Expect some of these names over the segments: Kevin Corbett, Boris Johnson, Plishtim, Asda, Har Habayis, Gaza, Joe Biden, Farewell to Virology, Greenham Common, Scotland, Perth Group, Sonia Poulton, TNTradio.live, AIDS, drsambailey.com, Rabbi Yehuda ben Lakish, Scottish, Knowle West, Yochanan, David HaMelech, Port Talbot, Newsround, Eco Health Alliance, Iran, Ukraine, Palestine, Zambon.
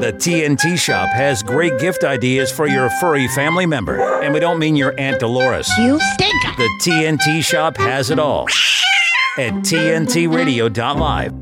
The TNT Shop has great gift ideas for your furry family member. And we don't mean your Aunt Dolores. You stink! The TNT Shop has it all at TNTradio.live.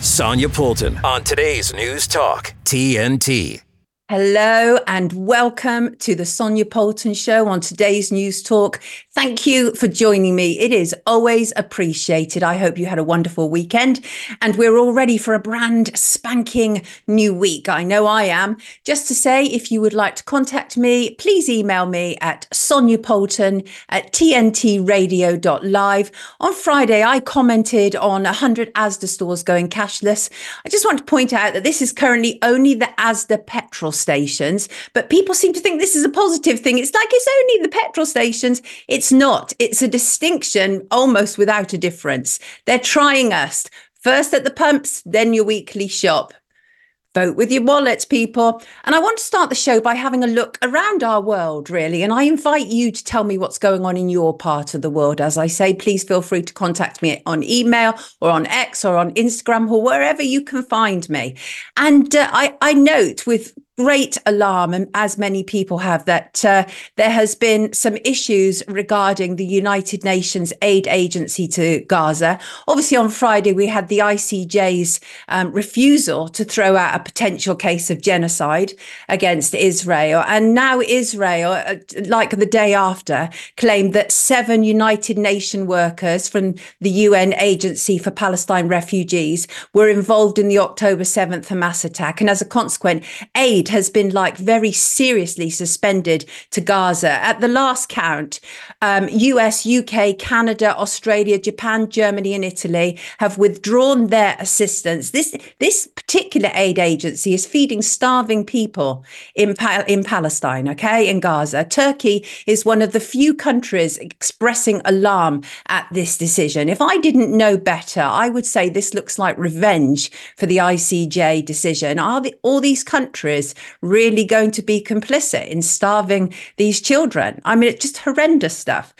Sonia Poulton on today's News Talk TNT. Hello and welcome to the Sonia Poulton Show on today's News Talk. Thank you for joining me. It is always appreciated. I hope you had a wonderful weekend and we're all ready for a brand spanking new week. I know I am. Just to say, if you would like to contact me, please email me at soniapoulton@tntradio.live. On Friday, I commented on 100 Asda stores going cashless. I just want to point out that this is currently only the Asda petrol stations, but people seem to think this is a positive thing. It's like it's only the petrol stations. It's not. It's a distinction almost without a difference. They're trying us. First at the pumps, then your weekly shop. Vote with your wallets, people. And I want to start the show by having a look around our world, really. And I invite you to tell me what's going on in your part of the world. As I say, please feel free to contact me on email or on X or on Instagram or wherever you can find me. And I note with great alarm, and as many people have, that there has been some issues regarding the United Nations aid agency to Gaza. Obviously, on Friday, we had the ICJ's refusal to throw out a potential case of genocide against Israel. And now Israel, like the day after, claimed that 7 United Nations workers from the UN Agency for Palestine Refugees were involved in the October 7th Hamas attack. And as a consequence, aid has been very seriously suspended to Gaza. At the last count, US, UK, Canada, Australia, Japan, Germany and Italy have withdrawn their assistance. This particular aid agency is feeding starving people in Palestine, okay, in Gaza. Turkey is one of the few countries expressing alarm at this decision. If I didn't know better, I would say this looks like revenge for the ICJ decision. Are all these countries really going to be complicit in starving these children? I mean, it's just horrendous stuff.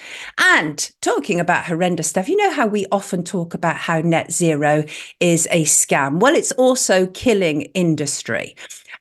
And talking about horrendous stuff, you know how we often talk about how net zero is a scam? Well, it's also killing industry.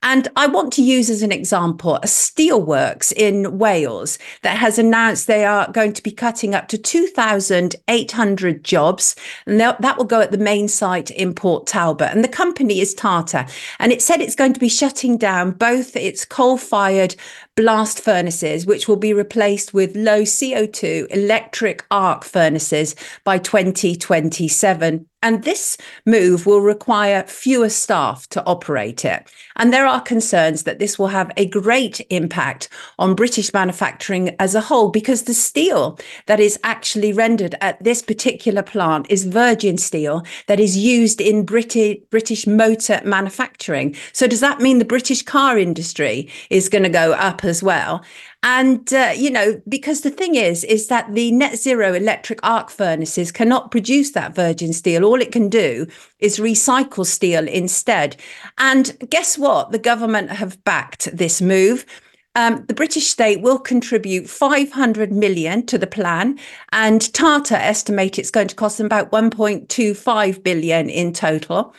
And I want to use as an example a steelworks in Wales that has announced they are going to be cutting up to 2,800 jobs. And that will go at the main site in Port Talbot. And the company is Tata. And it said it's going to be shutting down both its coal-fired blast furnaces, which will be replaced with low CO2 electric arc furnaces by 2027. And this move will require fewer staff to operate it. And there are concerns that this will have a great impact on British manufacturing as a whole, because the steel that is actually rendered at this particular plant is virgin steel that is used in British motor manufacturing. So does that mean the British car industry is going to go up as well? And, because the thing is that the net zero electric arc furnaces cannot produce that virgin steel. All it can do is recycle steel instead. And guess what? The government have backed this move. The British state will contribute 500 million to the plan, and Tata estimate it's going to cost them about 1.25 billion in total.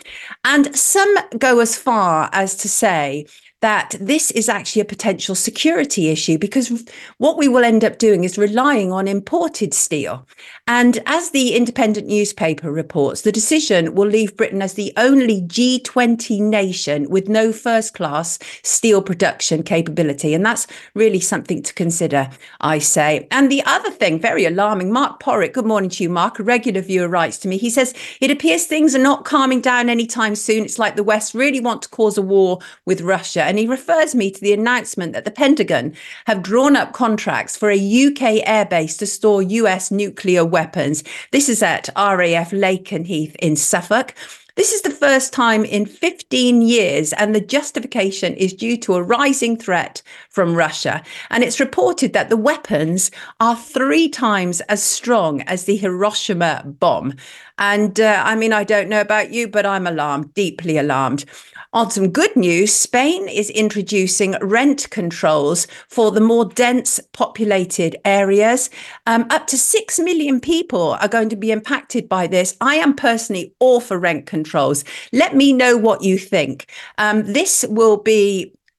And some go as far as to say that this is actually a potential security issue, because what we will end up doing is relying on imported steel. And as the Independent newspaper reports, the decision will leave Britain as the only G20 nation with no first-class steel production capability. And that's really something to consider, I say. And the other thing, very alarming, Mark Porritt, good morning to you, Mark, a regular viewer, writes to me. He says, it appears things are not calming down anytime soon. It's like the West really want to cause a war with Russia. And he refers me to the announcement that the Pentagon have drawn up contracts for a UK airbase to store US nuclear weapons. This is at RAF Lakenheath in Suffolk. This is the first time in 15 years, and the justification is due to a rising threat from Russia. And it's reported that the weapons are 3 times as strong as the Hiroshima bomb. And I mean, I don't know about you, but I'm alarmed, deeply alarmed. On some good news, Spain is introducing rent controls for the more dense populated areas. Up to 6 million people are going to be impacted by this. I am personally all for rent controls. Let me know what you think.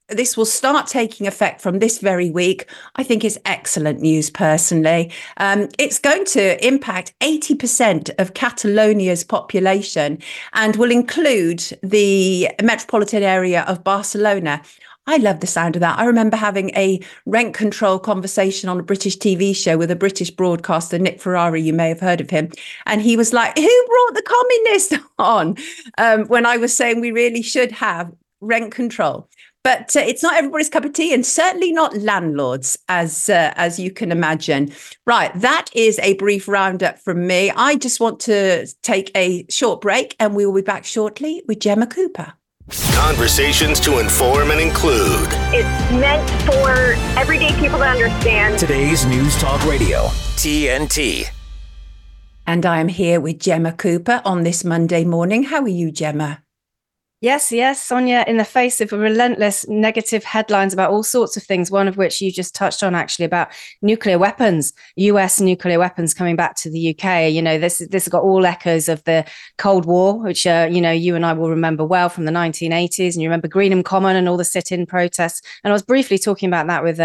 This will start taking effect from this very week. I think it's excellent news, personally. It's going to impact 80% of Catalonia's population and will include the metropolitan area of Barcelona. I love the sound of that. I remember having a rent control conversation on a British TV show with a British broadcaster, Nick Ferrari. You may have heard of him. And he was like, who brought the communists on? When I was saying we really should have rent control. But it's not everybody's cup of tea, and certainly not landlords, as you can imagine. Right, that is a brief roundup from me. I just want to take a short break, and we will be back shortly with Gemma Cooper. Conversations to inform and include. It's meant for everyday people to understand. Today's News Talk Radio, TNT. And I am here with Gemma Cooper on this Monday morning. How are you, Gemma? Yes, Sonia, in the face of relentless negative headlines about all sorts of things, one of which you just touched on, actually, about nuclear weapons, US nuclear weapons coming back to the UK. You know, this got all echoes of the Cold War, which, you know, you and I will remember well from the 1980s. And you remember Greenham Common and all the sit-in protests. And I was briefly talking about that with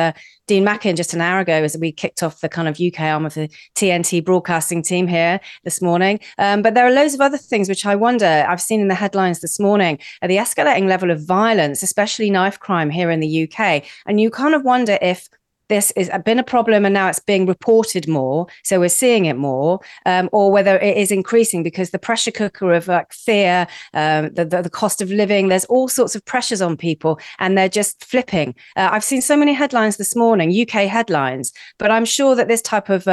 Dean Mackin just an hour ago, as we kicked off the kind of UK arm of the TNT broadcasting team here this morning. But there are loads of other things which I wonder, I've seen in the headlines this morning, at the escalating level of violence, especially knife crime here in the UK. And you kind of wonder if this has been a problem and now it's being reported more, so we're seeing it more, or whether it is increasing because the pressure cooker of fear, the cost of living, there's all sorts of pressures on people and they're just flipping. I've seen so many headlines this morning, UK headlines, but I'm sure that this type of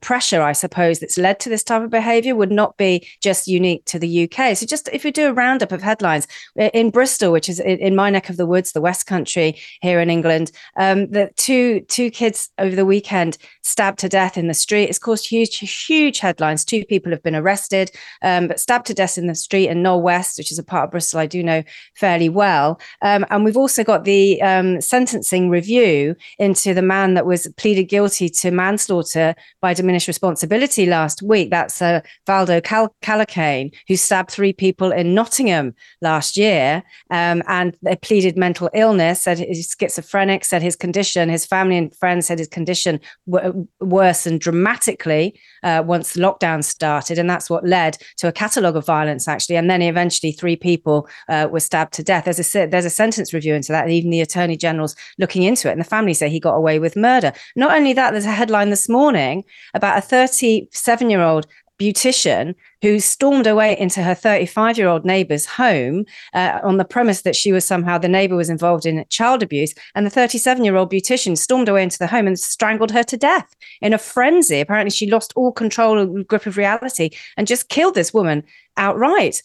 pressure, I suppose, that's led to this type of behaviour would not be just unique to the UK. So just if we do a roundup of headlines in Bristol, which is in my neck of the woods, the West Country here in England, the two kids over the weekend stabbed to death in the street. It's caused huge headlines. Two people have been arrested, but stabbed to death in the street in Knoll West, which is a part of Bristol I do know fairly well. And we've also got the sentencing review into the man that was pleaded guilty to manslaughter by diminished responsibility last week. That's Valdo Calocane, who stabbed three people in Nottingham last year, and they pleaded mental illness, said he's schizophrenic, said his condition, his family and friends said his condition worsened dramatically once lockdown started, and that's what led to a catalogue of violence, actually. And then eventually three people were stabbed to death. There's a sentence review into that, and even the Attorney General's looking into it, and the family say he got away with murder. Not only that, there's a headline this morning about a 37-year-old beautician who stormed away into her 35-year-old neighbour's home on the premise that she was somehow, the neighbour was involved in child abuse, and the 37-year-old beautician stormed away into the home and strangled her to death in a frenzy. Apparently she lost all control and grip of reality and just killed this woman outright.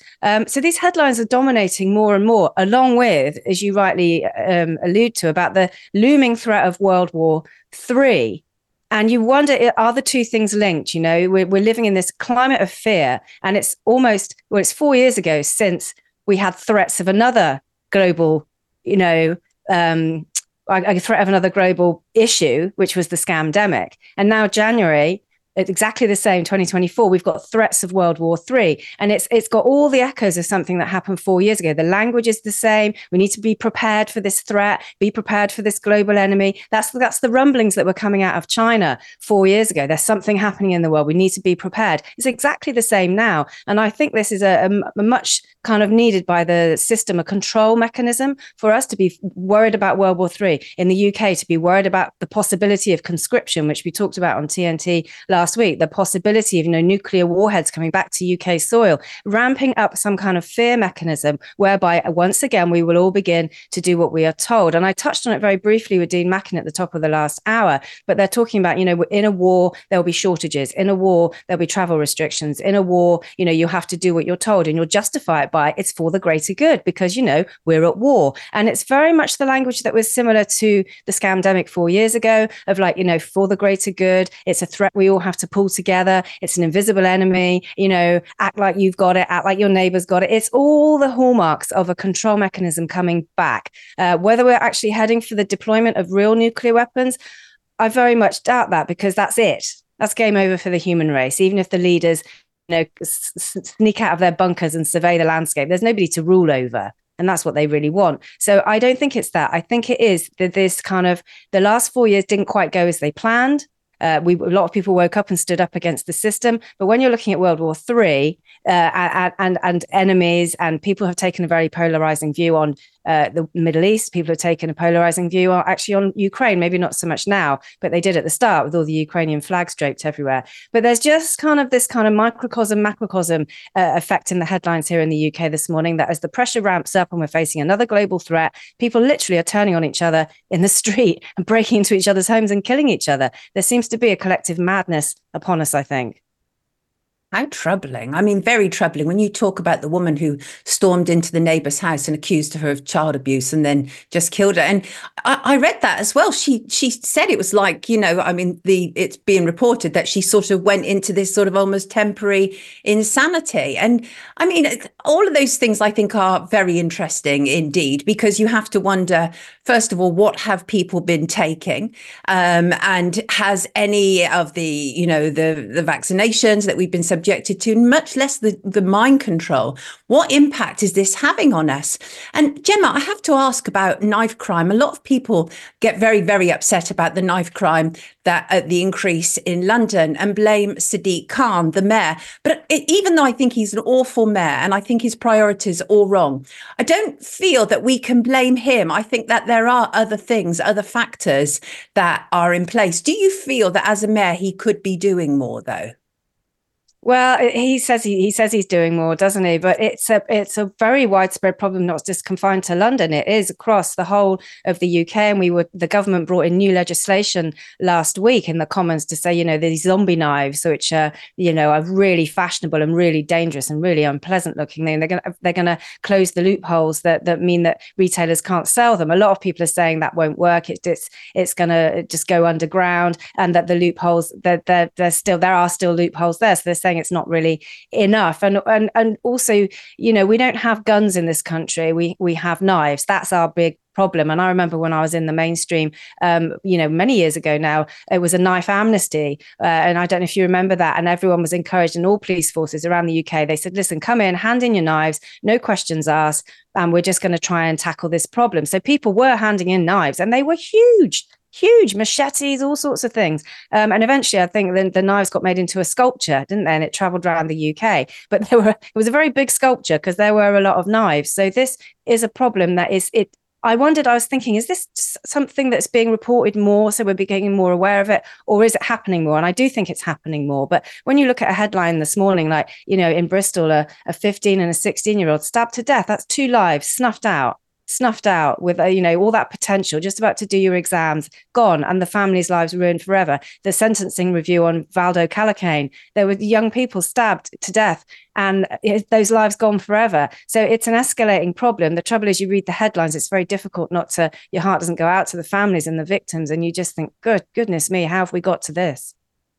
So these headlines are dominating more and more, along with, as you rightly allude to, about the looming threat of World War III. And you wonder, are the two things linked? You know, we're living in this climate of fear, and it's it's 4 years ago since we had threats of another global, a threat of another global issue, which was the scamdemic. And now January, it's exactly the same, 2024, we've got threats of World War III. And it's got all the echoes of something that happened 4 years ago. The language is the same. We need to be prepared for this threat, be prepared for this global enemy. That's the rumblings that were coming out of China 4 years ago. There's something happening in the world. We need to be prepared. It's exactly the same now. And I think this is a much kind of needed by the system, a control mechanism for us to be worried about World War III in the UK, to be worried about the possibility of conscription, which we talked about on TNT last week, the possibility of nuclear warheads coming back to UK soil, ramping up some kind of fear mechanism whereby once again we will all begin to do what we are told. And I touched on it very briefly with Dean Mackin at the top of the last hour, but they're talking about, in a war there'll be shortages, in a war there'll be travel restrictions, in a war you have to do what you're told and you'll justify it by it's for the greater good because we're at war. And it's very much the language that was similar to the scamdemic 4 years ago of for the greater good, it's a threat we all have have to pull together. It's an invisible enemy. You know, act like you've got it. Act like your neighbour's got it. It's all the hallmarks of a control mechanism coming back. Whether we're actually heading for the deployment of real nuclear weapons, I very much doubt that, because that's it. That's game over for the human race. Even if the leaders, you know, sneak out of their bunkers and survey the landscape, there's nobody to rule over. And that's what they really want. So I don't think it's that. I think it is that this kind of, the last 4 years didn't quite go as they planned. A lot of people woke up and stood up against the system. But when you're looking at World War III and enemies, and people have taken a very polarizing view on the Middle East, people have taken a polarizing view on Ukraine, maybe not so much now, but they did at the start with all the Ukrainian flags draped everywhere. But there's just kind of this kind of microcosm, macrocosm effect in the headlines here in the UK this morning, that as the pressure ramps up and we're facing another global threat, people literally are turning on each other in the street and breaking into each other's homes and killing each other. There seems to be a collective madness upon us, I think. How troubling. I mean, very troubling. When you talk about the woman who stormed into the neighbour's house and accused her of child abuse and then just killed her. And I read that as well. She said it was like, you know, I mean, it's being reported that she sort of went into this sort of almost temporary insanity. And I mean, all of those things I think are very interesting indeed, because you have to wonder, first of all, what have people been taking? And has any of the, you know, the vaccinations that we've been subjected to, much less the mind control. What impact is this having on us? And Gemma, I have to ask about knife crime. A lot of people get very, very upset about the knife crime, that the increase in London, and blame Sadiq Khan, the mayor. But even though I think he's an awful mayor and I think his priorities are all wrong, I don't feel that we can blame him. I think that there are other things, other factors that are in place. Do you feel that as a mayor, he could be doing more though? Well, he says he's doing more, doesn't he? But it's a very widespread problem, not just confined to London. It is across the whole of the UK. And the government brought in new legislation last week in the Commons to say, you know, these zombie knives, which are, you know, are really fashionable and really dangerous and really unpleasant looking. And they're going to close the loopholes that mean that retailers can't sell them. A lot of people are saying that won't work. It's going to just go underground, and that the loopholes there are still loopholes there. So they're saying it's not really enough, and also, you know, we don't have guns in this country. We have knives. That's our big problem. And I remember when I was in the mainstream, you know, many years ago now, it was a knife amnesty. And I don't know if you remember that. And everyone was encouraged in all police forces around the UK. They said, listen, come in, hand in your knives, no questions asked. And we're just going to try and tackle this problem. So people were handing in knives, and they were huge machetes, all sorts of things. And eventually, I think the knives got made into a sculpture, didn't they? And it travelled around the UK. But it was a very big sculpture, because there were a lot of knives. So this is a problem that is it. I was thinking, is this something that's being reported more, so we're becoming more aware of it, or is it happening more? And I do think it's happening more. But when you look at a headline this morning, like, you know, in Bristol, a 15 and a 16-year-old stabbed to death, that's 2 lives snuffed out with, you know, all that potential, just about to do your exams, gone, and the family's lives ruined forever. The sentencing review on Valdo Calocane, there were young people stabbed to death and those lives gone forever. So it's an escalating problem. The trouble is, you read the headlines, it's very difficult not to, your heart doesn't go out to the families and the victims, and you just think, goodness me, how have we got to this?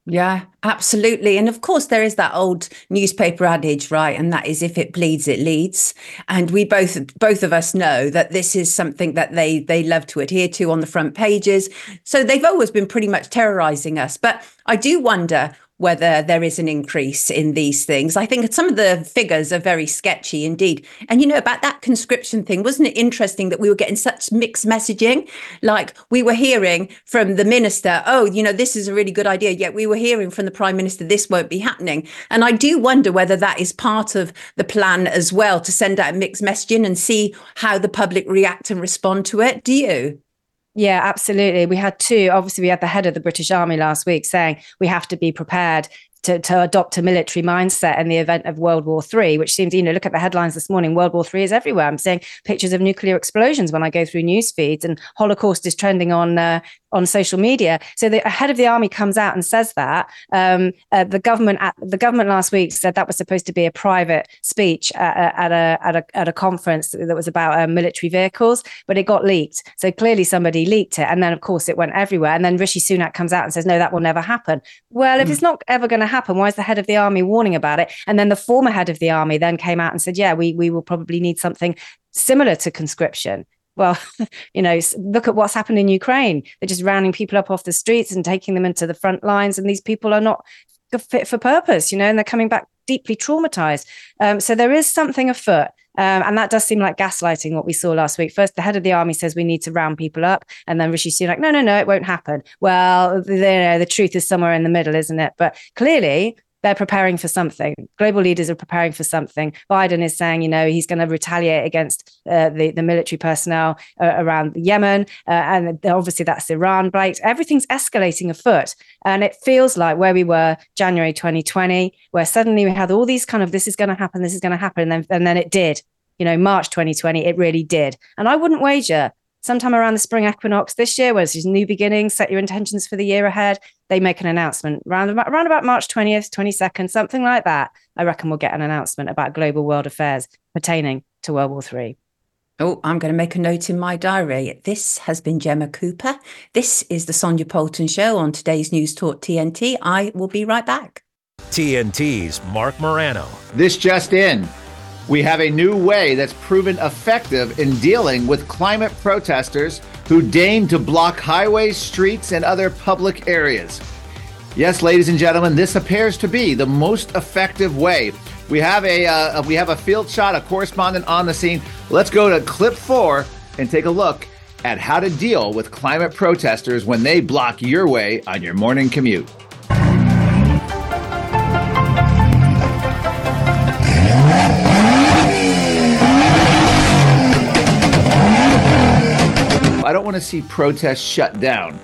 Yeah, absolutely. And of course, there is that old newspaper adage, right? And that is, if it bleeds, it leads. And we both of us know that this is something that they love to adhere to on the front pages. So they've always been pretty much terrorising us. But I do wonder whether there is an increase in these things. I think some of the figures are very sketchy indeed. And, you know, about that conscription thing, wasn't it interesting that we were getting such mixed messaging? Like, we were hearing from the minister, oh, you know, this is a really good idea. Yet we were hearing from the prime minister, this won't be happening. And I do wonder whether that is part of the plan as well, to send out mixed messaging and see how the public react and respond to it. Do you? Yeah, absolutely. We had the head of the British Army last week saying we have to be prepared to adopt a military mindset in the event of World War III, which seems, you know, look at the headlines this morning, World War III is everywhere. I'm seeing pictures of nuclear explosions when I go through news feeds, and Holocaust is trending on social media. So the head of the army comes out and says that. The government last week said that was supposed to be a private speech at a conference that was about military vehicles, but it got leaked. So clearly somebody leaked it. And then, of course, it went everywhere. And then Rishi Sunak comes out and says, no, that will never happen. Well, if it's not ever going to happen, why is the head of the army warning about it? And then the former head of the army then came out and said, yeah, we will probably need something similar to conscription. Well, you know, look at what's happened in Ukraine. They're just rounding people up off the streets and taking them into the front lines. And these people are not fit for purpose, you know, and they're coming back deeply traumatized. So there is something afoot. And that does seem like gaslighting, what we saw last week. First, the head of the army says we need to round people up. And then Rishi Sunak, no, it won't happen. Well, the truth is somewhere in the middle, isn't it? But clearly, they're preparing for something. Global leaders are preparing for something. Biden is saying, you know, he's going to retaliate against the military personnel around Yemen. And obviously that's Iran. But everything's escalating afoot. And it feels like where we were January 2020, where suddenly we had all these kind of, this is going to happen. And then it did. You know, March 2020, it really did. And I wouldn't wager sometime around the spring equinox this year, where it's just new beginnings, set your intentions for the year ahead, they make an announcement around about March 20th, 22nd, something like that. I reckon we'll get an announcement about global world affairs pertaining to World War III. Oh, I'm going to make a note in my diary. This has been Gemma Cooper. This is the Sonia Poulton Show on today's News Talk TNT. I will be right back. TNT's Mark Morano. This just in. We have a new way that's proven effective in dealing with climate protesters who deign to block highways, streets, and other public areas. Yes, ladies and gentlemen, this appears to be the most effective way. We have a field shot, a correspondent on the scene. Let's go to clip 4 and take a look at how to deal with climate protesters when they block your way on your morning commute. I don't want to see protests shut down,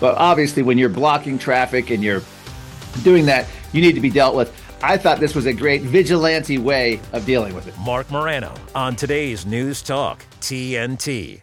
but obviously when you're blocking traffic and you're doing that, you need to be dealt with. I thought this was a great vigilante way of dealing with it. Mark Morano on today's News Talk TNT.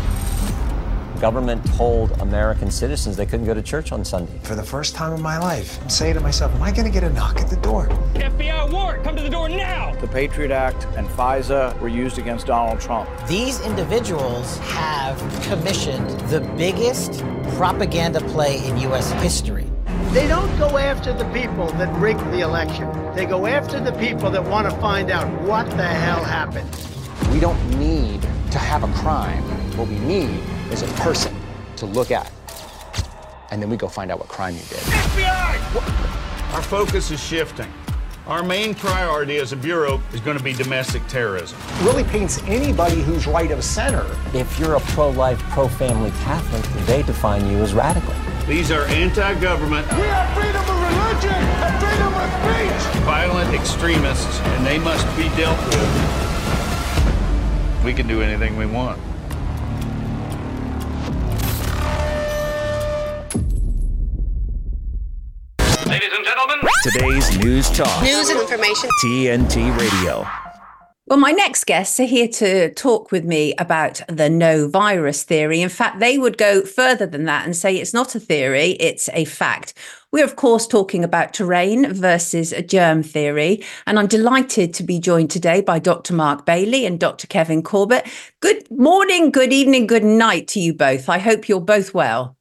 Government told American citizens they couldn't go to church on Sunday. For the first time in my life, I'm saying to myself, am I going to get a knock at the door? FBI warrant, come to the door now! The Patriot Act and FISA were used against Donald Trump. These individuals have commissioned the biggest propaganda play in U.S. history. They don't go after the people that rigged the election. They go after the people that want to find out what the hell happened. We don't need to have a crime. What we need is a person to look at, and then we go find out what crime you did. FBI! Our focus is shifting. Our main priority as a bureau is going to be domestic terrorism. It really paints anybody who's right of center. If you're a pro-life, pro-family Catholic, they define you as radical. These are anti-government. We have freedom of religion and freedom of speech. Violent extremists, and they must be dealt with. We can do anything we want. Today's News Talk. News and information. TNT Radio. Well, my next guests are here to talk with me about the no virus theory. In fact, they would go further than that and say it's not a theory, it's a fact. We're, of course, talking about terrain versus germ theory. And I'm delighted to be joined today by Dr. Mark Bailey and Dr. Kevin Corbett. Good morning, good evening, good night to you both. I hope you're both well.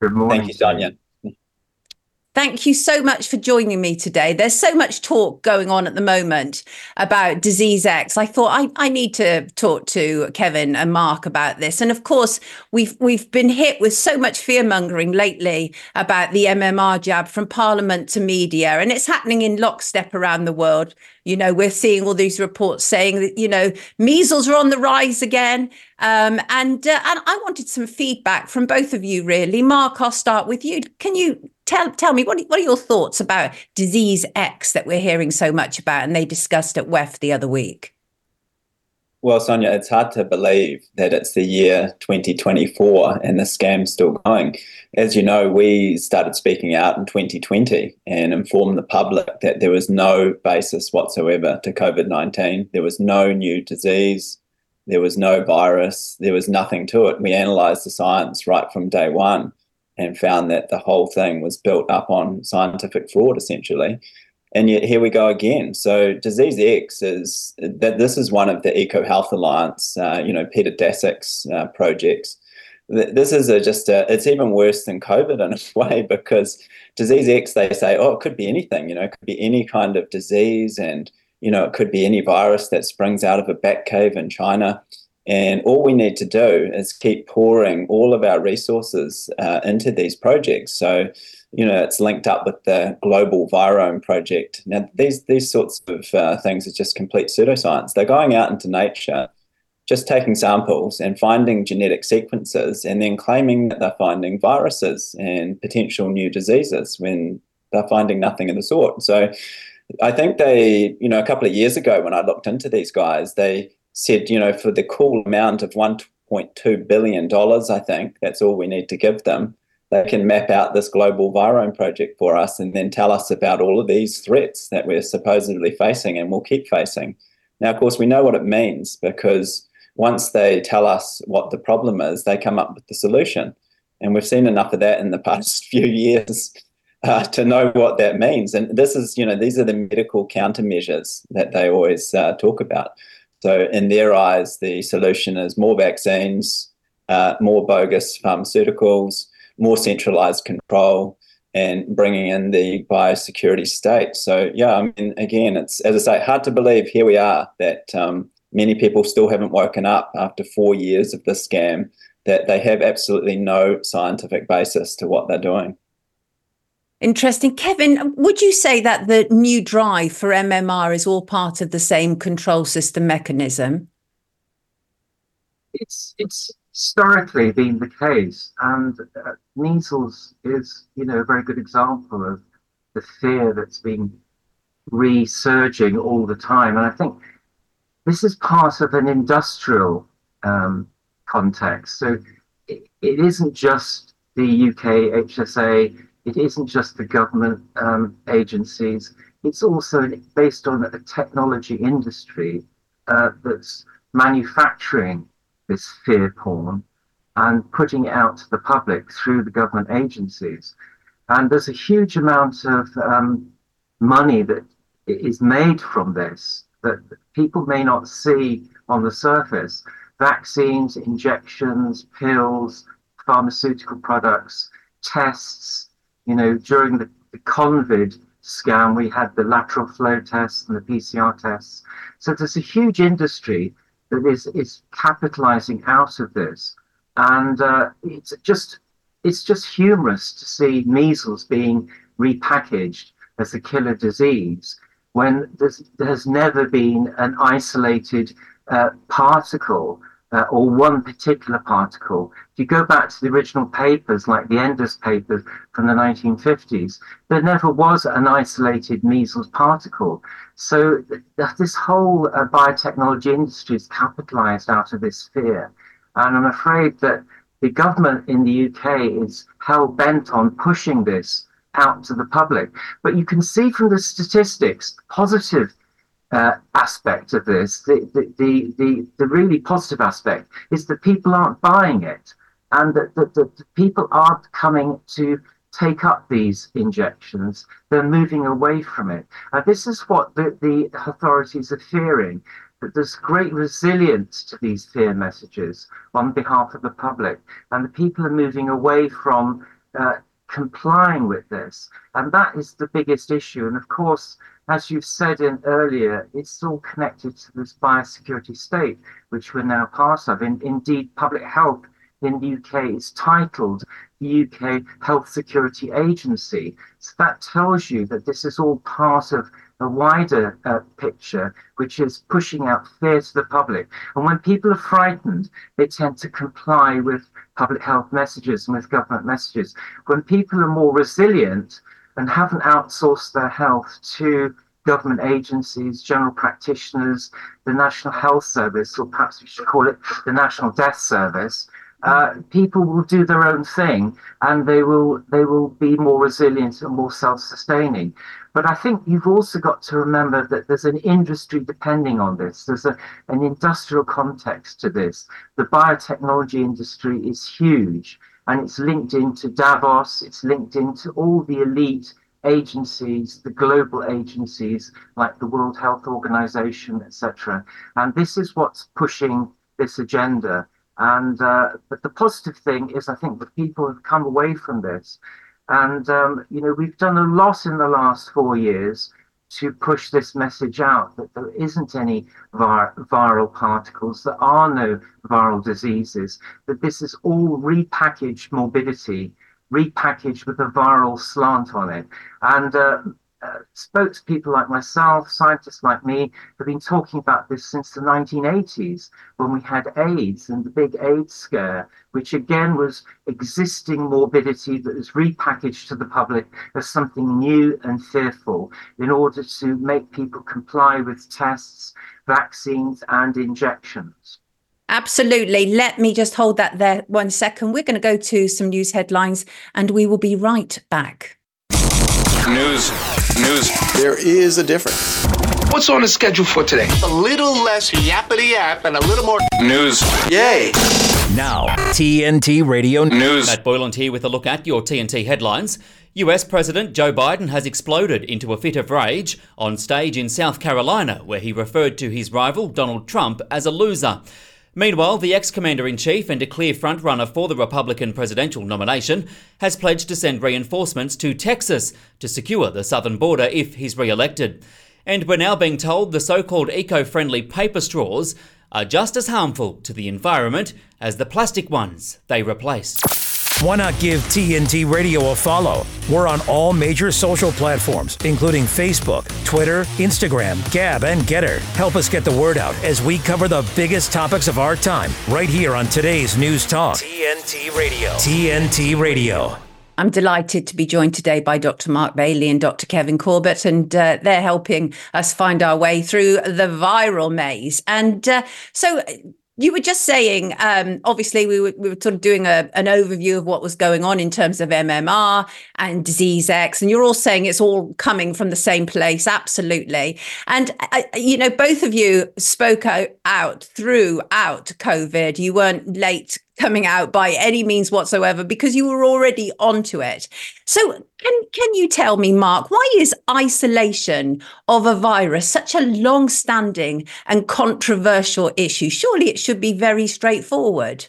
Good morning. Thank you, Sonia. Thank you so much for joining me today. There's so much talk going on at the moment about Disease X. I thought I need to talk to Kevin and Mark about this. And of course, we've been hit with so much fear-mongering lately about the MMR jab from Parliament to media, and it's happening in lockstep around the world. You know, we're seeing all these reports saying that, you know, measles are on the rise again. And I wanted some feedback from both of you, really. Mark, I'll start with you. Can you tell me, what are your thoughts about Disease X that we're hearing so much about and they discussed at WEF the other week? Well, Sonia, it's hard to believe that it's the year 2024 and the scam's still going. As you know, we started speaking out in 2020 and informed the public that there was no basis whatsoever to COVID-19. There was no new disease. There was no virus. There was nothing to it. We analysed the science right from day one and found that the whole thing was built up on scientific fraud, essentially. And yet here we go again. So Disease X is that this is one of the Eco Health Alliance, Peter Daszak's projects. This is it's even worse than COVID in a way, because Disease X, they say, oh, it could be anything, you know, it could be any kind of disease, and, you know, it could be any virus that springs out of a bat cave in China. And all we need to do is keep pouring all of our resources into these projects. So, you know, it's linked up with the Global Virome Project. Now, these sorts of things are just complete pseudoscience. They're going out into nature, just taking samples and finding genetic sequences and then claiming that they're finding viruses and potential new diseases when they're finding nothing of the sort. So I think they, you know, a couple of years ago when I looked into these guys, they said, you know, for the cool amount of $1.2 billion, I think, that's all we need to give them, they can map out this Global Virome Project for us and then tell us about all of these threats that we're supposedly facing and will keep facing. Now, of course, we know what it means, because once they tell us what the problem is, they come up with the solution. And we've seen enough of that in the past few years to know what that means. And this is, you know, these are the medical countermeasures that they always talk about. So in their eyes, the solution is more vaccines, more bogus pharmaceuticals, more centralised control, and bringing in the biosecurity state. So, yeah, I mean, again, it's, as I say, hard to believe here we are, that many people still haven't woken up after 4 years of this scam, that they have absolutely no scientific basis to what they're doing. Interesting. Kevin, would you say that the new drive for MMR is all part of the same control system mechanism? It's historically been the case, and measles is, you know, a very good example of the fear that's been resurging all the time. And I think this is part of an industrial context. So it isn't just the UK HSA, it isn't just the government agencies, it's also based on a technology industry that's manufacturing this fear porn and putting it out to the public through the government agencies. And there's a huge amount of money that is made from this that people may not see on the surface. Vaccines, injections, pills, pharmaceutical products, tests. You know, during the COVID scam, we had the lateral flow tests and the PCR tests. So there's a huge industry that is capitalizing out of this, and it's just humorous to see measles being repackaged as a killer disease when there's never been an isolated particle or one particular particle. If you go back to the original papers, like the Enders papers from the 1950s, there never was an isolated measles particle. So this whole biotechnology industry is capitalised out of this fear. And I'm afraid that the government in the UK is hell-bent on pushing this out to the public. But you can see from the statistics, positive aspect of this, the really positive aspect is that people aren't buying it, and that people aren't coming to take up these injections. They're moving away from it. And this is what the authorities are fearing, that there's great resilience to these fear messages on behalf of the public, and the people are moving away from complying with this. And that is the biggest issue. And of course, as you've said earlier, it's all connected to this biosecurity state, which we're now part of. Indeed, public health in the UK is titled the UK Health Security Agency. So that tells you that this is all part of a wider picture, which is pushing out fear to the public. And when people are frightened, they tend to comply with public health messages and with government messages. When people are more resilient and haven't outsourced their health to government agencies, general practitioners, the National Health Service, or perhaps we should call it the National Death Service, people will do their own thing, and they will be more resilient and more self-sustaining. But I think you've also got to remember that there's an industry depending on this. There's an industrial context to this. The biotechnology industry is huge, and it's linked into Davos. It's linked into all the elite agencies, the global agencies like the World Health Organisation, etc. And this is what's pushing this agenda. And but the positive thing is, I think that people have come away from this, and we've done a lot in the last 4 years to push this message out that there isn't any viral particles, there are no viral diseases, that this is all repackaged morbidity, repackaged with a viral slant on it. And spokespeople like myself, scientists like me, have been talking about this since the 1980s, when we had AIDS and the big AIDS scare, which again was existing morbidity that was repackaged to the public as something new and fearful in order to make people comply with tests, vaccines, and injections. Absolutely. Let me just hold that there 1 second. We're going to go to some news headlines and we will be right back. News. There is a difference. What's on the schedule for today? A little less yappity yap and a little more news. Yay. Now, TNT Radio News. Matt Boyland here with a look at your TNT headlines. US President Joe Biden has exploded into a fit of rage on stage in South Carolina, where he referred to his rival Donald Trump as a loser. Meanwhile, the ex-commander-in-chief and a clear frontrunner for the Republican presidential nomination has pledged to send reinforcements to Texas to secure the southern border if he's re-elected. And we're now being told the so-called eco-friendly paper straws are just as harmful to the environment as the plastic ones they replaced. Why not give TNT Radio a follow? We're on all major social platforms, including Facebook, Twitter, Instagram, Gab, and Getter. Help us get the word out as we cover the biggest topics of our time right here on today's News Talk. TNT Radio. TNT Radio. I'm delighted to be joined today by Dr. Mark Bailey and Dr. Kevin Corbett, and they're helping us find our way through the viral maze. And you were just saying, obviously, we were sort of doing an overview of what was going on in terms of MMR and Disease X, and you're all saying it's all coming from the same place. Absolutely. And, both of you spoke out throughout COVID. You weren't late coming out by any means whatsoever because you were already onto it. So can you tell me, Mark, why is isolation of a virus such a long-standing and controversial issue? Surely it should be very straightforward.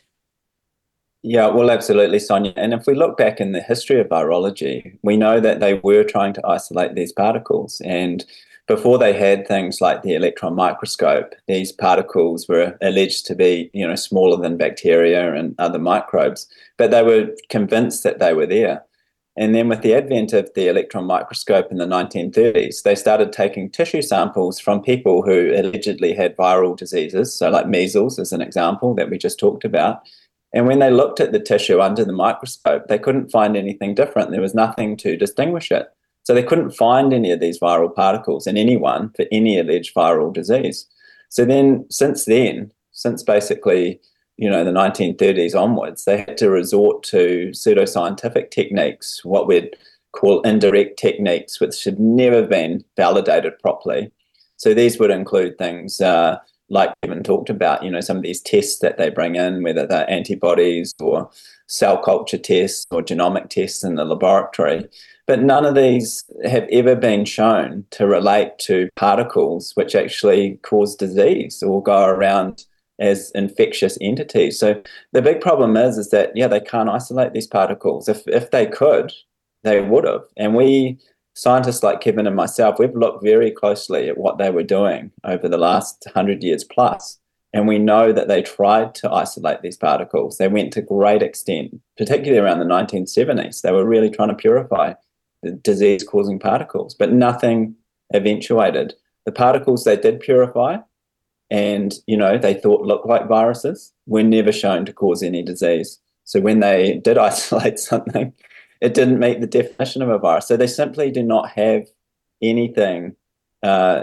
Yeah, well, absolutely, Sonia. And if we look back in the history of virology, we know that they were trying to isolate these particles. And before they had things like the electron microscope, these particles were alleged to be, smaller than bacteria and other microbes, but they were convinced that they were there. And then with the advent of the electron microscope in the 1930s, they started taking tissue samples from people who allegedly had viral diseases, so like measles as an example that we just talked about. And when they looked at the tissue under the microscope, they couldn't find anything different. There was nothing to distinguish it. So they couldn't find any of these viral particles in anyone for any alleged viral disease. So then, since basically the 1930s onwards, they had to resort to pseudoscientific techniques, what we'd call indirect techniques, which should never been validated properly. So these would include things like Kevin talked about, some of these tests that they bring in, whether they're antibodies or cell culture tests or genomic tests in the laboratory. But none of these have ever been shown to relate to particles which actually cause disease or go around as infectious entities. So the big problem is that, they can't isolate these particles. If they could, they would have. And we, scientists like Kevin and myself, we've looked very closely at what they were doing over the last 100 years plus. And we know that they tried to isolate these particles. They went to great extent, particularly around the 1970s. They were really trying to purify the disease-causing particles, but nothing eventuated. The particles they did purify and, you know, they thought looked like viruses were never shown to cause any disease. So when they did isolate something, it didn't meet the definition of a virus. So they simply do not have anything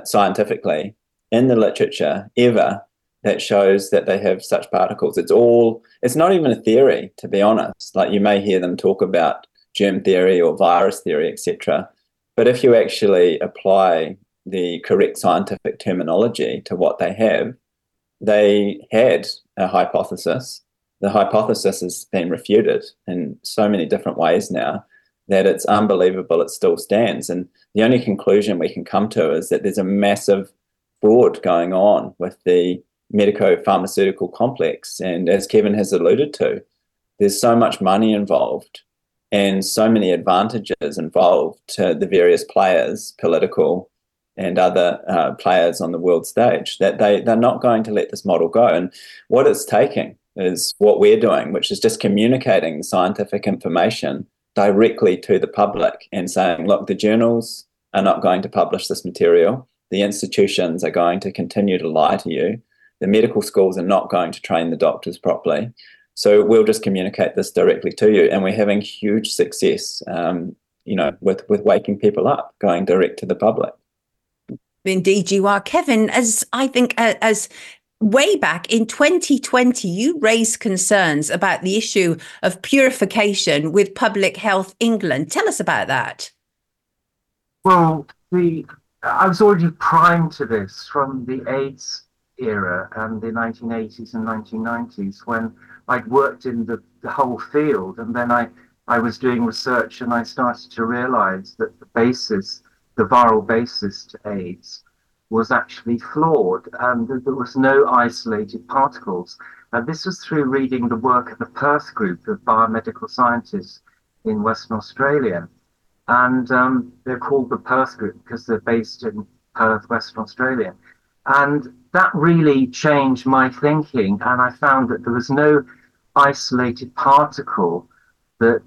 scientifically in the literature ever that shows that they have such particles. It's not even a theory, to be honest. Like, you may hear them talk about germ theory or virus theory, etc. But if you actually apply the correct scientific terminology to what they had a hypothesis. The hypothesis has been refuted in so many different ways now that it's unbelievable it still stands. And the only conclusion we can come to is that there's a massive fraud going on with the medico-pharmaceutical complex. And as Kevin has alluded to, there's so much money involved and so many advantages involved to the various players, political and other players on the world stage, that they're not going to let this model go. And what it's taking is what we're doing, which is just communicating scientific information directly to the public and saying, look, the journals are not going to publish this material. The institutions are going to continue to lie to you. The medical schools are not going to train the doctors properly. So we'll just communicate this directly to you. And we're having huge success, with waking people up, going direct to the public. Indeed you are. Kevin, as I think as way back in 2020, you raised concerns about the issue of purification with Public Health England. Tell us about that. Well, I was already primed to this from the AIDS era and the 1980s and 1990s when I'd worked in the whole field. And then I was doing research and I started to realise that the viral basis to AIDS was actually flawed and there was no isolated particles. And this was through reading the work of the Perth Group of biomedical scientists in Western Australia. And they're called the Perth Group because they're based in Perth, Western Australia. And that really changed my thinking. And I found that there was no isolated particle that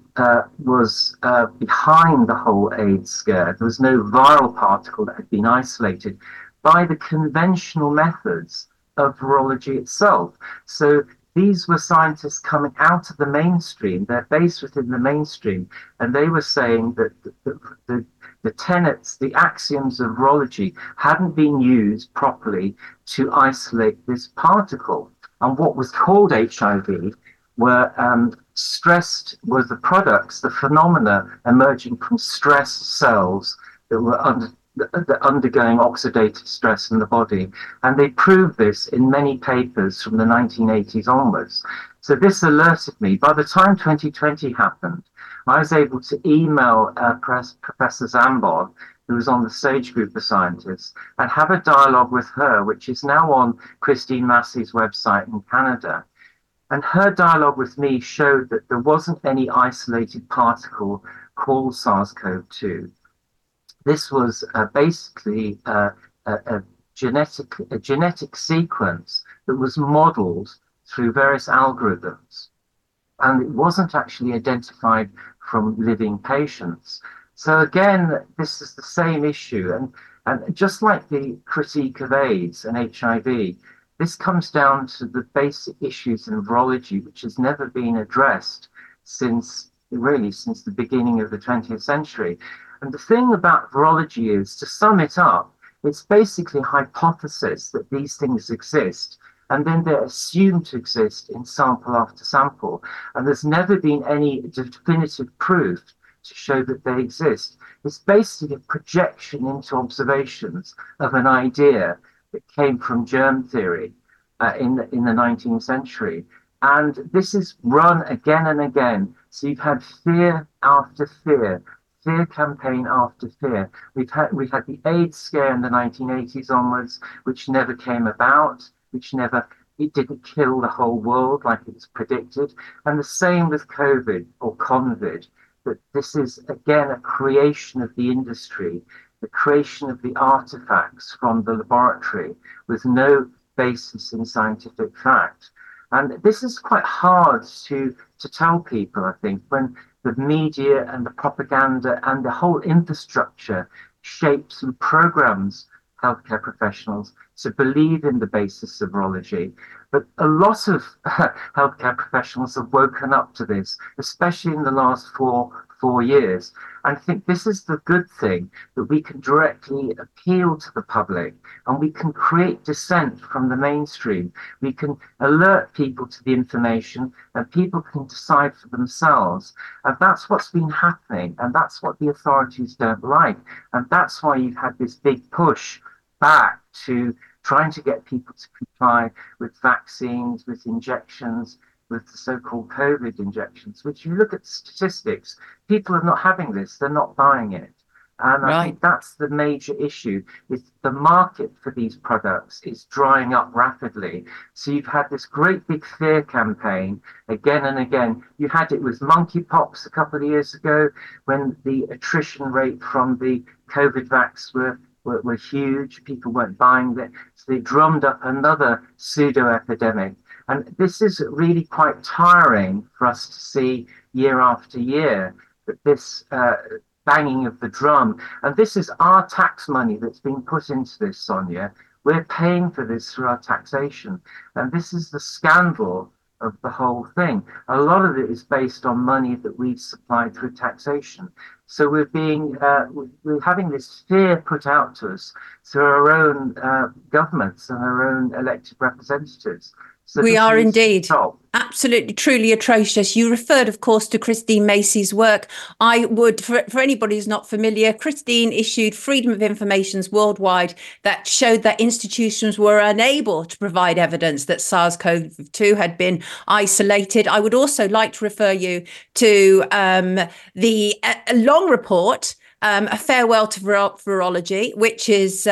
was behind the whole AIDS scare. There was no viral particle that had been isolated by the conventional methods of virology itself. So these were scientists coming out of the mainstream, they're based within the mainstream, and they were saying that the tenets, the axioms of virology hadn't been used properly to isolate this particle. And what was called HIV were stressed, were the products, the phenomena emerging from stressed cells that were undergoing oxidative stress in the body. And they proved this in many papers from the 1980s onwards. So this alerted me. By the time 2020 happened, I was able to email Professor Zambon, who was on the SAGE group of scientists, and have a dialogue with her, which is now on Christine Massey's website in Canada. And her dialogue with me showed that there wasn't any isolated particle called SARS-CoV-2. This was basically a genetic sequence that was modeled through various algorithms. And it wasn't actually identified from living patients. So again, this is the same issue. And just like the critique of AIDS and HIV, this comes down to the basic issues in virology, which has never been addressed since the beginning of the 20th century. And the thing about virology is, to sum it up, it's basically a hypothesis that these things exist, and then they're assumed to exist in sample after sample. And there's never been any definitive proof to show that they exist. It's basically a projection into observations of an idea that came from germ theory in the 19th century. And this is run again and again. So you've had fear after fear, fear campaign after fear. We've had the AIDS scare in the 1980s onwards, which never came about, it didn't kill the whole world like it was predicted. And the same with COVID or COVID. that this is, again, a creation of the industry, the creation of the artifacts from the laboratory with no basis in scientific fact. And this is quite hard to tell people, I think, when the media and the propaganda and the whole infrastructure shapes and programs healthcare professionals to believe in the basis of virology. But a lot of healthcare professionals have woken up to this, especially in the last four years. And I think this is the good thing, that we can directly appeal to the public and we can create dissent from the mainstream. We can alert people to the information and people can decide for themselves. And that's what's been happening. And that's what the authorities don't like. And that's why you've had this big push back to trying to get people to comply with vaccines, with injections, with the so-called COVID injections, which you look at statistics, people are not having this, they're not buying it. And right. I think that's the major issue, is the market for these products is drying up rapidly. So you've had this great big fear campaign again and again. You had it with monkeypox a couple of years ago, when the attrition rate from the COVID vax were huge, people weren't buying it. So they drummed up another pseudo-epidemic. And this is really quite tiring for us to see year after year, that this banging of the drum. And this is our tax money that's been put into this, Sonia. We're paying for this through our taxation. And this is the scandal of the whole thing. A lot of it is based on money that we've supplied through taxation. So we're having this fear put out to us through our own governments and our own elected representatives. So we are indeed. Absolutely, truly atrocious. You referred, of course, to Christine Macey's work. I would, for anybody who's not familiar, Christine issued Freedom of Information worldwide that showed that institutions were unable to provide evidence that SARS-CoV-2 had been isolated. I would also like to refer you to the long report, A Farewell to Virology, which is...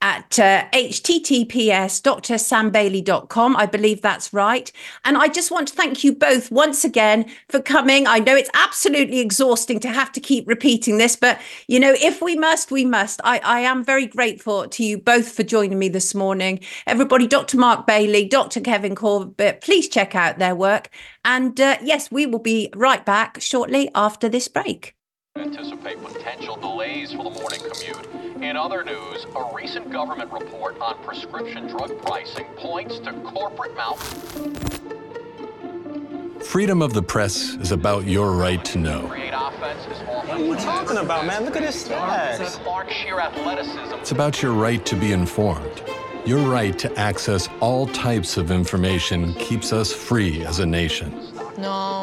at https://drsambailey.com. I believe that's right. And I just want to thank you both once again for coming. I know it's absolutely exhausting to have to keep repeating this, but, you know, if we must, we must. I am very grateful to you both for joining me this morning. Everybody, Dr. Mark Bailey, Dr. Kevin Corbett, please check out their work. And yes, we will be right back shortly after this break. Anticipate potential delays for the morning commute. In other news, a recent government report on prescription drug pricing points to corporate malfeasance. Freedom of the press is about your right to know. What are you talking about, man? Look at his stats. It's about your right to be informed. Your right to access all types of information keeps us free as a nation. No.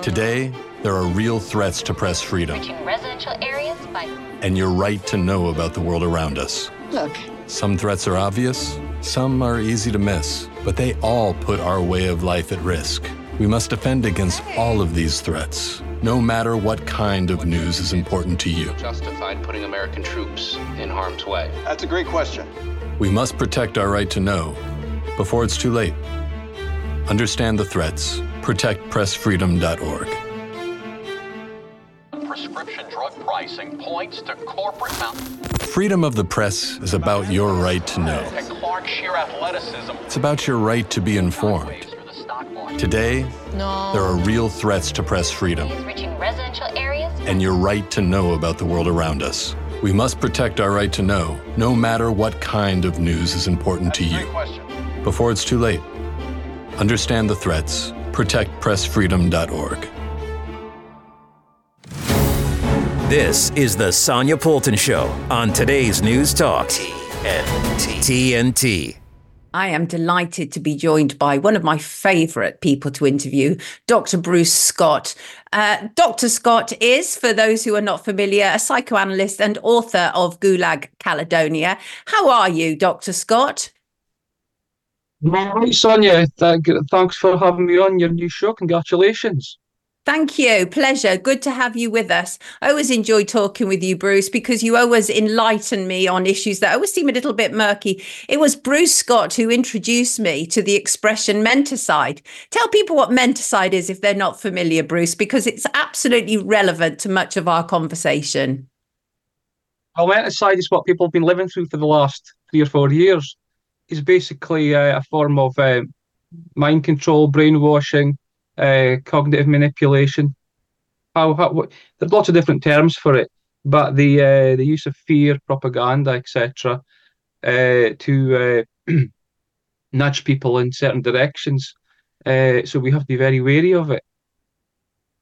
Today, there are real threats to press freedom. Reaching residential areas by... and your right to know about the world around us. Look. Some threats are obvious, some are easy to miss, but they all put our way of life at risk. We must defend against all of these threats, no matter what kind of news is important to you. Justified putting American troops in harm's way? That's a great question. We must protect our right to know before it's too late. Understand the threats. ProtectPressFreedom.org. Prescription drug pricing points to corporate malfeasance. Freedom of the press is about your right to know. It's about your right to be informed. Today, there are real threats to press freedom and your right to know about the world around us. We must protect our right to know, no matter what kind of news is important to you, before it's too late. Understand the threats. ProtectPressFreedom.org. This is the Sonia Poulton Show on today's News Talk TNT. I am delighted to be joined by one of my favourite people to interview, Dr. Bruce Scott. Dr. Scott is, for those who are not familiar, a psychoanalyst and author of Gulag Caledonia. How are you, Dr. Scott? Hi, Sonia. Thanks for having me on your new show. Congratulations. Thank you. Pleasure. Good to have you with us. I always enjoy talking with you, Bruce, because you always enlighten me on issues that always seem a little bit murky. It was Bruce Scott who introduced me to the expression menticide. Tell people what menticide is if they're not familiar, Bruce, because it's absolutely relevant to much of our conversation. Well, menticide is what people have been living through for the last 3 or 4 years. It's basically a form of mind control, brainwashing, cognitive manipulation. There's lots of different terms for it, but the use of fear, propaganda, etc., to nudge people in certain directions. So we have to be very wary of it.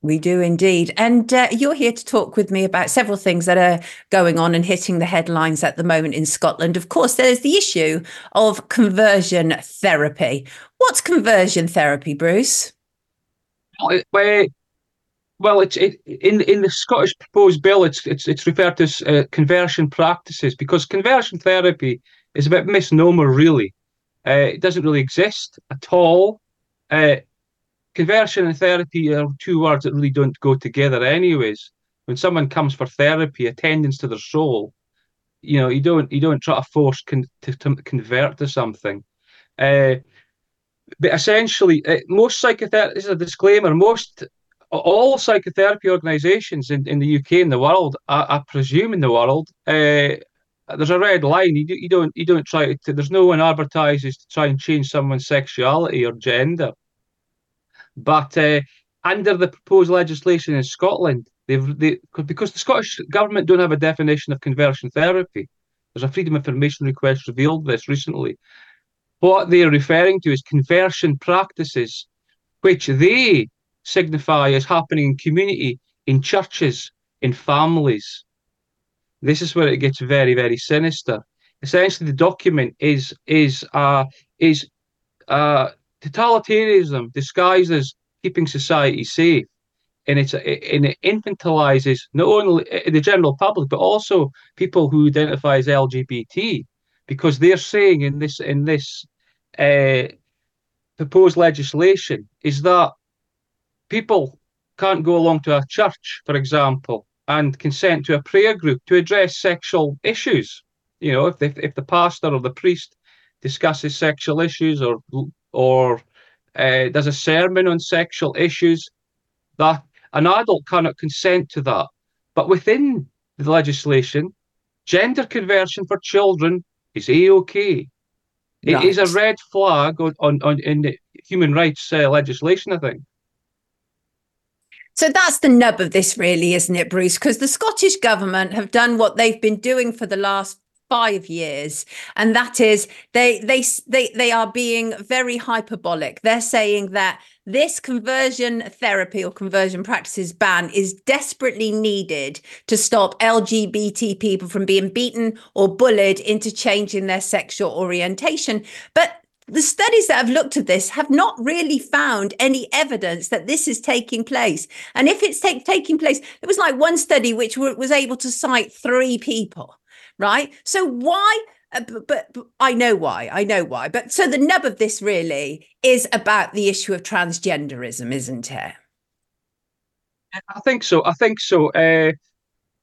We do indeed. And you're here to talk with me about several things that are going on and hitting the headlines at the moment in Scotland. Of course, there's the issue of conversion therapy. What's conversion therapy, Bruce? Well, it's in the Scottish proposed bill, it's referred to as conversion practices, because conversion therapy is a bit misnomer, really. It doesn't really exist at all. Conversion and therapy are two words that really don't go together anyways. When someone comes for therapy, attendance to their soul, you know, you don't try to force to convert to something. But essentially, most psychotherapy, this is a disclaimer, all psychotherapy organisations in the UK and the world, I presume in the world, there's a red line. You don't try to, there's no one advertises to try and change someone's sexuality or gender. But under the proposed legislation in Scotland, because the Scottish government don't have a definition of conversion therapy, there's a Freedom of Information request revealed this recently. What they're referring to is conversion practices, which they signify as happening in community, in churches, in families. This is where it gets very, very sinister. Essentially, the document is totalitarianism disguised as keeping society safe, and it infantilizes not only the general public but also people who identify as LGBT. Because they're saying in this proposed legislation is that people can't go along to a church, for example, and consent to a prayer group to address sexual issues. You know, if the pastor or the priest discusses sexual issues or does a sermon on sexual issues, that an adult cannot consent to that. But within the legislation, gender conversion for children is A-OK. It is a red flag in the human rights legislation, I think. So that's the nub of this really, isn't it, Bruce? Because the Scottish government have done what they've been doing for the last 5 years, and that is they are being very hyperbolic. They're saying that this conversion therapy or conversion practices ban is desperately needed to stop LGBT people from being beaten or bullied into changing their sexual orientation. But the studies that have looked at this have not really found any evidence that this is taking place. And if it's taking place, it was like one study which was able to cite 3 people. Right. So why? But I know why. But so the nub of this really is about the issue of transgenderism, isn't it? I think so.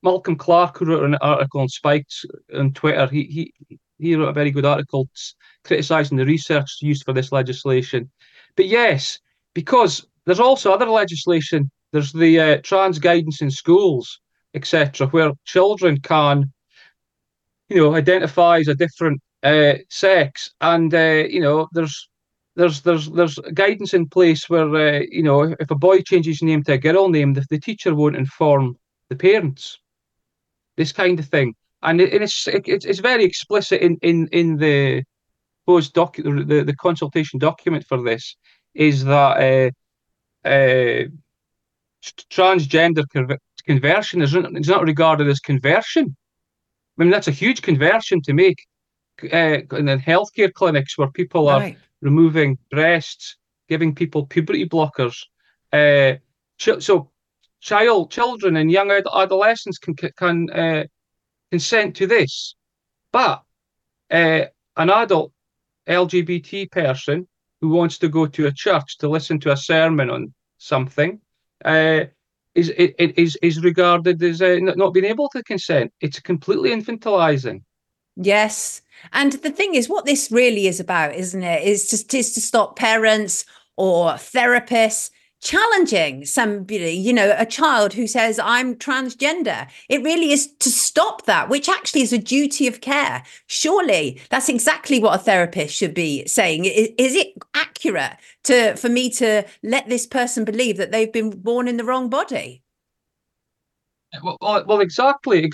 Malcolm Clark, who wrote an article on Spikes on Twitter, he wrote a very good article criticising the research used for this legislation. But yes, because there's also other legislation. There's the trans guidance in schools, etc., where children can, you know, identifies a different sex, and you know, there's guidance in place where you know, if a boy changes his name to a girl name, the teacher won't inform the parents. This kind of thing, and it's very explicit in the proposed the consultation document for this is that transgender conversion is not regarded as conversion. I mean, that's a huge conversion to make, and then healthcare clinics where people are removing breasts, giving people puberty blockers. Children and young adolescents can consent to this, but an adult LGBT person who wants to go to a church to listen to a sermon on something is regarded as not being able to consent. It's completely infantilizing. Yes. And the thing is, what this really is about, isn't it, is to stop parents or therapists challenging somebody, you know, a child who says, I'm transgender. It really is to stop that, which actually is a duty of care. Surely that's exactly what a therapist should be saying. Is it accurate for me to let this person believe that they've been born in the wrong body? Well, exactly.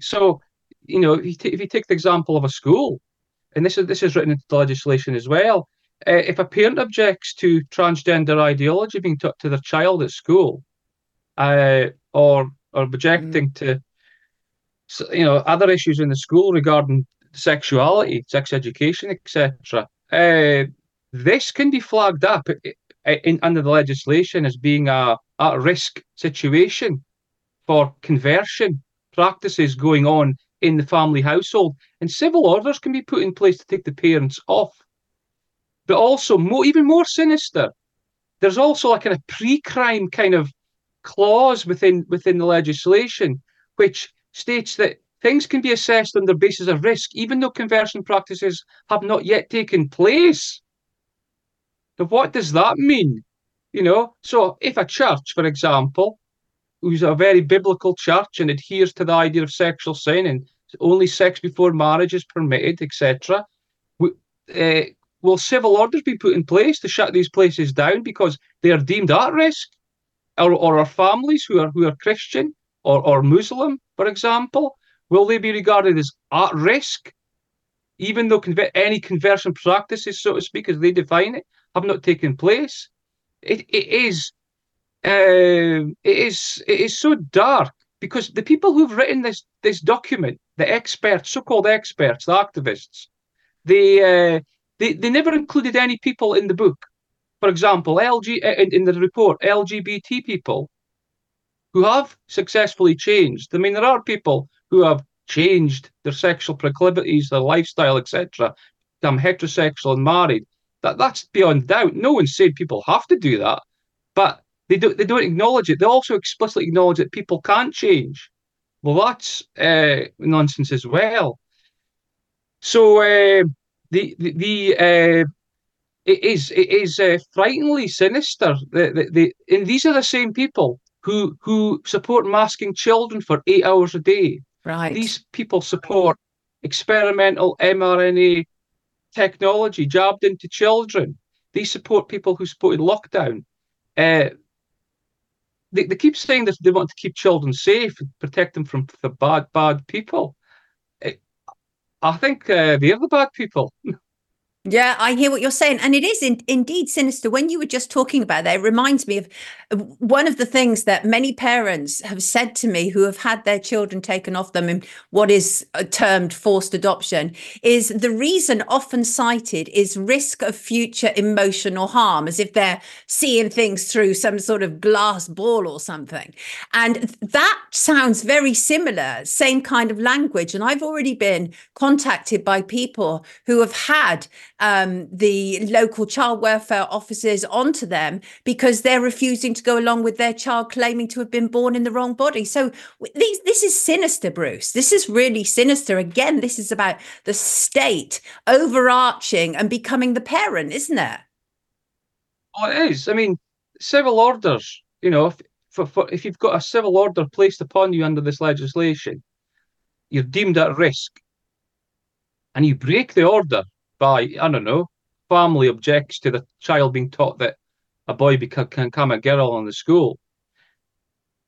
So, you know, if you take the example of a school, and this is written into the legislation as well, if a parent objects to transgender ideology being taught to their child at school, or objecting to, you know, other issues in the school regarding sexuality, sex education, etc., this can be flagged up under the legislation as being a at-risk situation for conversion practices going on in the family household, and civil orders can be put in place to take the parents off. But also, even more sinister, there's also a kind of pre-crime kind of clause within the legislation, which states that things can be assessed on the basis of risk, even though conversion practices have not yet taken place. But what does that mean? You know, so if a church, for example, who's a very biblical church and adheres to the idea of sexual sin and only sex before marriage is permitted, etc., will civil orders be put in place to shut these places down because they are deemed at risk, or our families who are Christian or Muslim, for example, will they be regarded as at risk, even though any conversion practices, so to speak, as they define it, have not taken place? It is so dark, because the people who've written this document, the experts, so-called experts, the activists, They never included any people in the book. For example, in the report, LGBT people who have successfully changed. I mean, there are people who have changed their sexual proclivities, their lifestyle, etc. I'm heterosexual and married. That's beyond doubt. No one said people have to do that, but they don't acknowledge it. They also explicitly acknowledge that people can't change. Well, that's nonsense as well. So. It is frighteningly sinister. And these are the same people who support masking children for 8 hours a day. Right. These people support experimental mRNA technology jabbed into children. They support people who support lockdown. They keep saying that they want to keep children safe and protect them from the bad people. I think they're the bad people. Yeah, I hear what you're saying. And it is indeed sinister. When you were just talking about that, it reminds me of one of the things that many parents have said to me who have had their children taken off them in what is termed forced adoption, is the reason often cited is risk of future emotional harm, as if they're seeing things through some sort of glass ball or something. And that sounds very similar, same kind of language. And I've already been contacted by people who have had the local child welfare officers onto them because they're refusing to go along with their child claiming to have been born in the wrong body. So this is sinister, Bruce. This is really sinister. Again, this is about the state overarching and becoming the parent, isn't it? Oh, it is. I mean, civil orders, you know, if you've got a civil order placed upon you under this legislation, you're deemed at risk, and you break the order by, I don't know, family objects to the child being taught that a boy can become a girl in the school.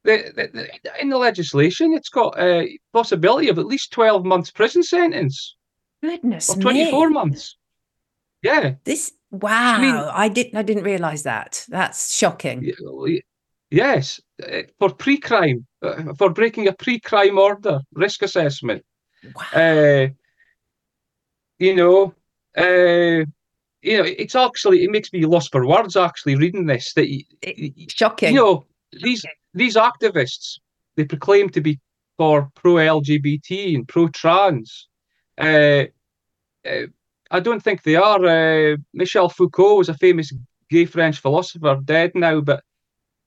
In the legislation, it's got a possibility of at least 12 months prison sentence. Goodness me. Or 24 months. Yeah. Wow. I mean, I didn't realise that. That's shocking. Yes. For pre-crime, for breaking a pre-crime order, risk assessment. Wow. It's actually, it makes me lost for words actually reading this. That it's shocking. You know, these activists, they proclaim to be for pro-LGBT and pro-trans. I don't think they are. Michel Foucault was a famous gay French philosopher, dead now, but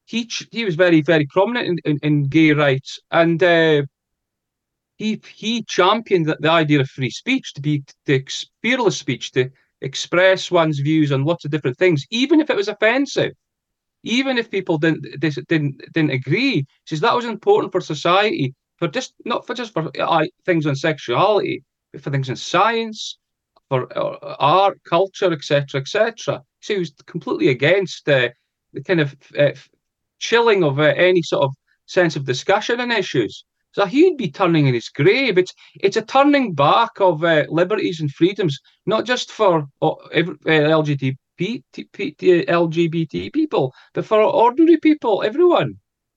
he was very, very prominent in gay rights, and he championed the idea of free speech, to fearless speech, to express one's views on lots of different things, even if it was offensive, even if people didn't agree. He says that was important for society, for just not for just for things on sexuality, but for things in science, for art, culture, etc., etc. So he was completely against the kind of chilling of any sort of sense of discussion and issues. So he'd be turning in his grave. It's a turning back of liberties and freedoms, not just for LGBT people, but for ordinary people, everyone.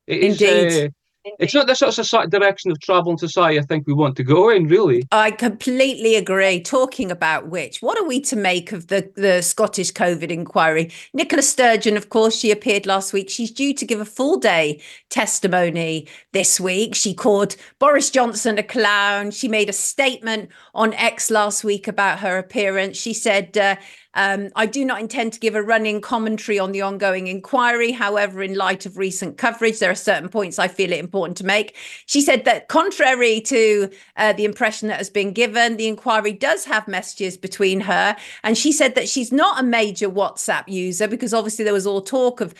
Indeed. It's not the sort of direction of travel in society I think we want to go in, really. I completely agree. Talking about which, what are we to make of the Scottish COVID inquiry? Nicola Sturgeon, of course, she appeared last week. She's due to give a full-day testimony this week. She called Boris Johnson a clown. She made a statement on X last week about her appearance. She said... I do not intend to give a running commentary on the ongoing inquiry. However, in light of recent coverage, there are certain points I feel it important to make. She said that contrary to the impression that has been given, the inquiry does have messages between her. And she said that she's not a major WhatsApp user, because obviously there was all talk of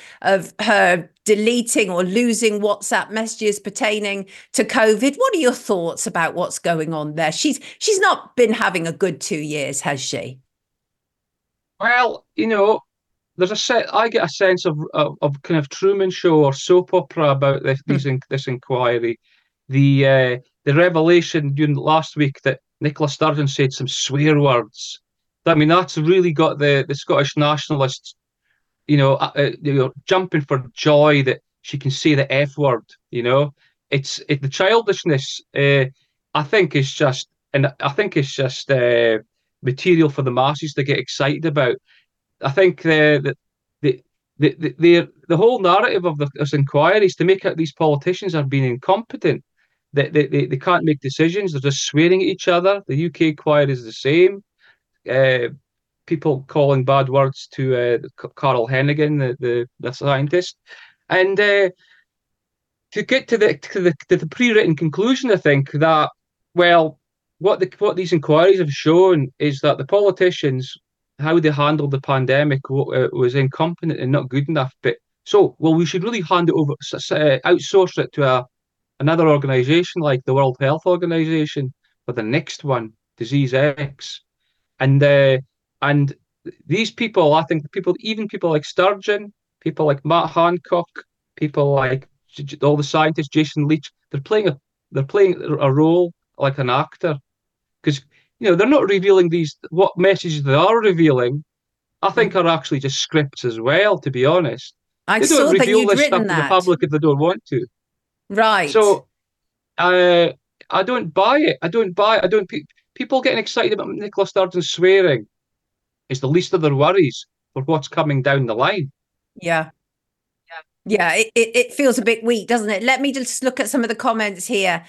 her deleting or losing WhatsApp messages pertaining to COVID. What are your thoughts about what's going on there? She's not been having a good 2 years, has she? Well, you know, I get a sense of kind of Truman Show or soap opera about this inquiry. The revelation during last week that Nicola Sturgeon said some swear words. I mean, that's really got the Scottish nationalists, jumping for joy that she can say the F word. You know, it's the childishness. I think it's just material for the masses to get excited about. I think the whole narrative of this inquiry is to make out these politicians are being incompetent, that they can't make decisions, they're just swearing at each other. The UK inquiry is the same. People calling bad words to Carl Hennigan, the scientist, and to get to the pre-written conclusion, I think that what these inquiries have shown is that the politicians, how they handled the pandemic, was incompetent and not good enough. But we should really hand it over, outsource it to another organisation like the World Health Organisation for the next one, Disease X, and these people, I think people like Sturgeon, people like Matt Hancock, people like all the scientists, Jason Leach, they're playing a role like an actor. Because they're not revealing what messages they are revealing, I think, are actually just scripts as well. To be honest, I saw that you'd written that. They don't reveal this stuff to the public if they don't want to. Right. So, I don't buy it. People getting excited about Nicola Sturgeon swearing is the least of their worries for what's coming down the line. Yeah. Yeah, it feels a bit weak, doesn't it? Let me just look at some of the comments here.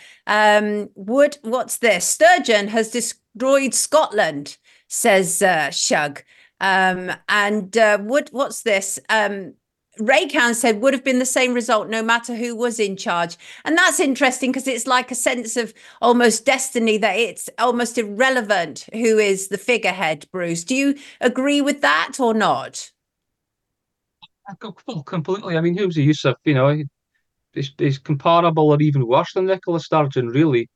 What's this? Sturgeon has destroyed Scotland, says Shug. And what's this? Raycan said, would have been the same result no matter who was in charge. And that's interesting, because it's like a sense of almost destiny, that it's almost irrelevant who is the figurehead, Bruce. Do you agree with that or not? Completely. I mean, who's the use of, he's comparable or even worse than Nicola Sturgeon, really.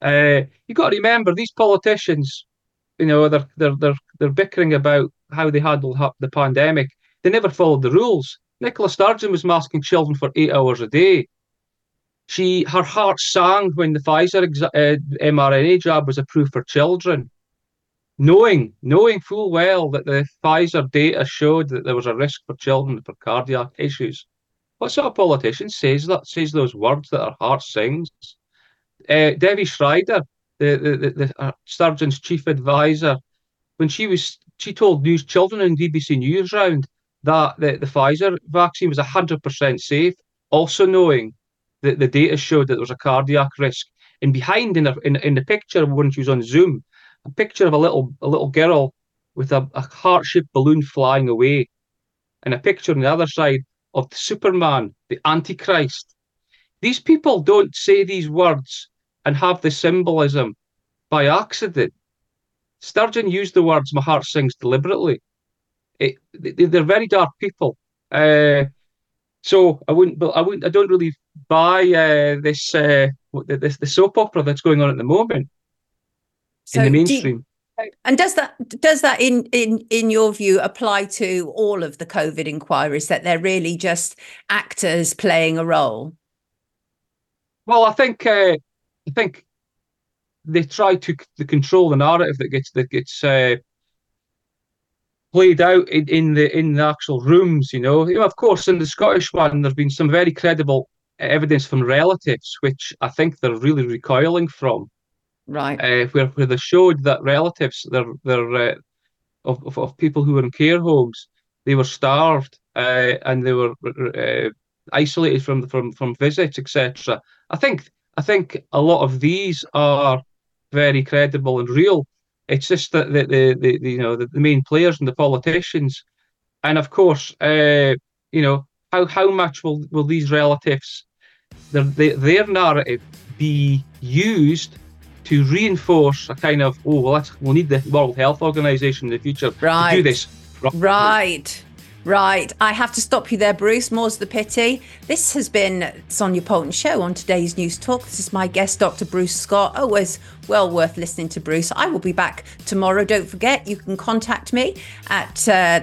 You've got to remember, these politicians, they're bickering about how they handled the pandemic. They never followed the rules. Nicola Sturgeon was masking children for 8 hours a day. Her heart sang when the Pfizer mRNA jab was approved for children, knowing full well that the Pfizer data showed that there was a risk for children for cardiac issues. What sort of politician says those words that her heart sings? Devi Schreider, the Sturgeon's chief advisor, when she told News Children in BBC Newsround that the Pfizer vaccine was 100% safe, also knowing that the data showed that there was a cardiac risk. And behind in the picture when she was on Zoom, a picture of a little girl with a heart-shaped balloon flying away, and a picture on the other side of the Superman, the Antichrist. These people don't say these words and have the symbolism by accident. Sturgeon used the words "my heart sings" deliberately. They're very dark people. So I don't really buy this soap opera that's going on at the moment in the mainstream. And does that in your view apply to all of the COVID inquiries, that they're really just actors playing a role? Well, I think they try to control the narrative that gets played out in the actual rooms, you know. Of course, in the Scottish one, there's been some very credible evidence from relatives, which I think they're really recoiling from. Right. Where they showed that relatives of people who were in care homes, they were starved and they were isolated from visits, etc. I think a lot of these are very credible and real. It's just that the main players and the politicians, and of course how much will these relatives, their narrative, be used to reinforce a kind of we'll need the World Health Organisation in the future to do this. Right. I have to stop you there, Bruce. More's the pity. This has been Sonia Poulton Show on today's News Talk. This is my guest, Dr. Bruce Scott. Always well worth listening to Bruce. I will be back tomorrow. Don't forget, you can contact me at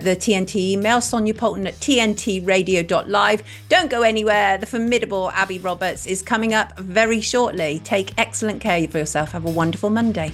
the TNT email, Sonia Poulton at TNTradio.live. Don't go anywhere. The formidable Abby Roberts is coming up very shortly. Take excellent care of yourself. Have a wonderful Monday.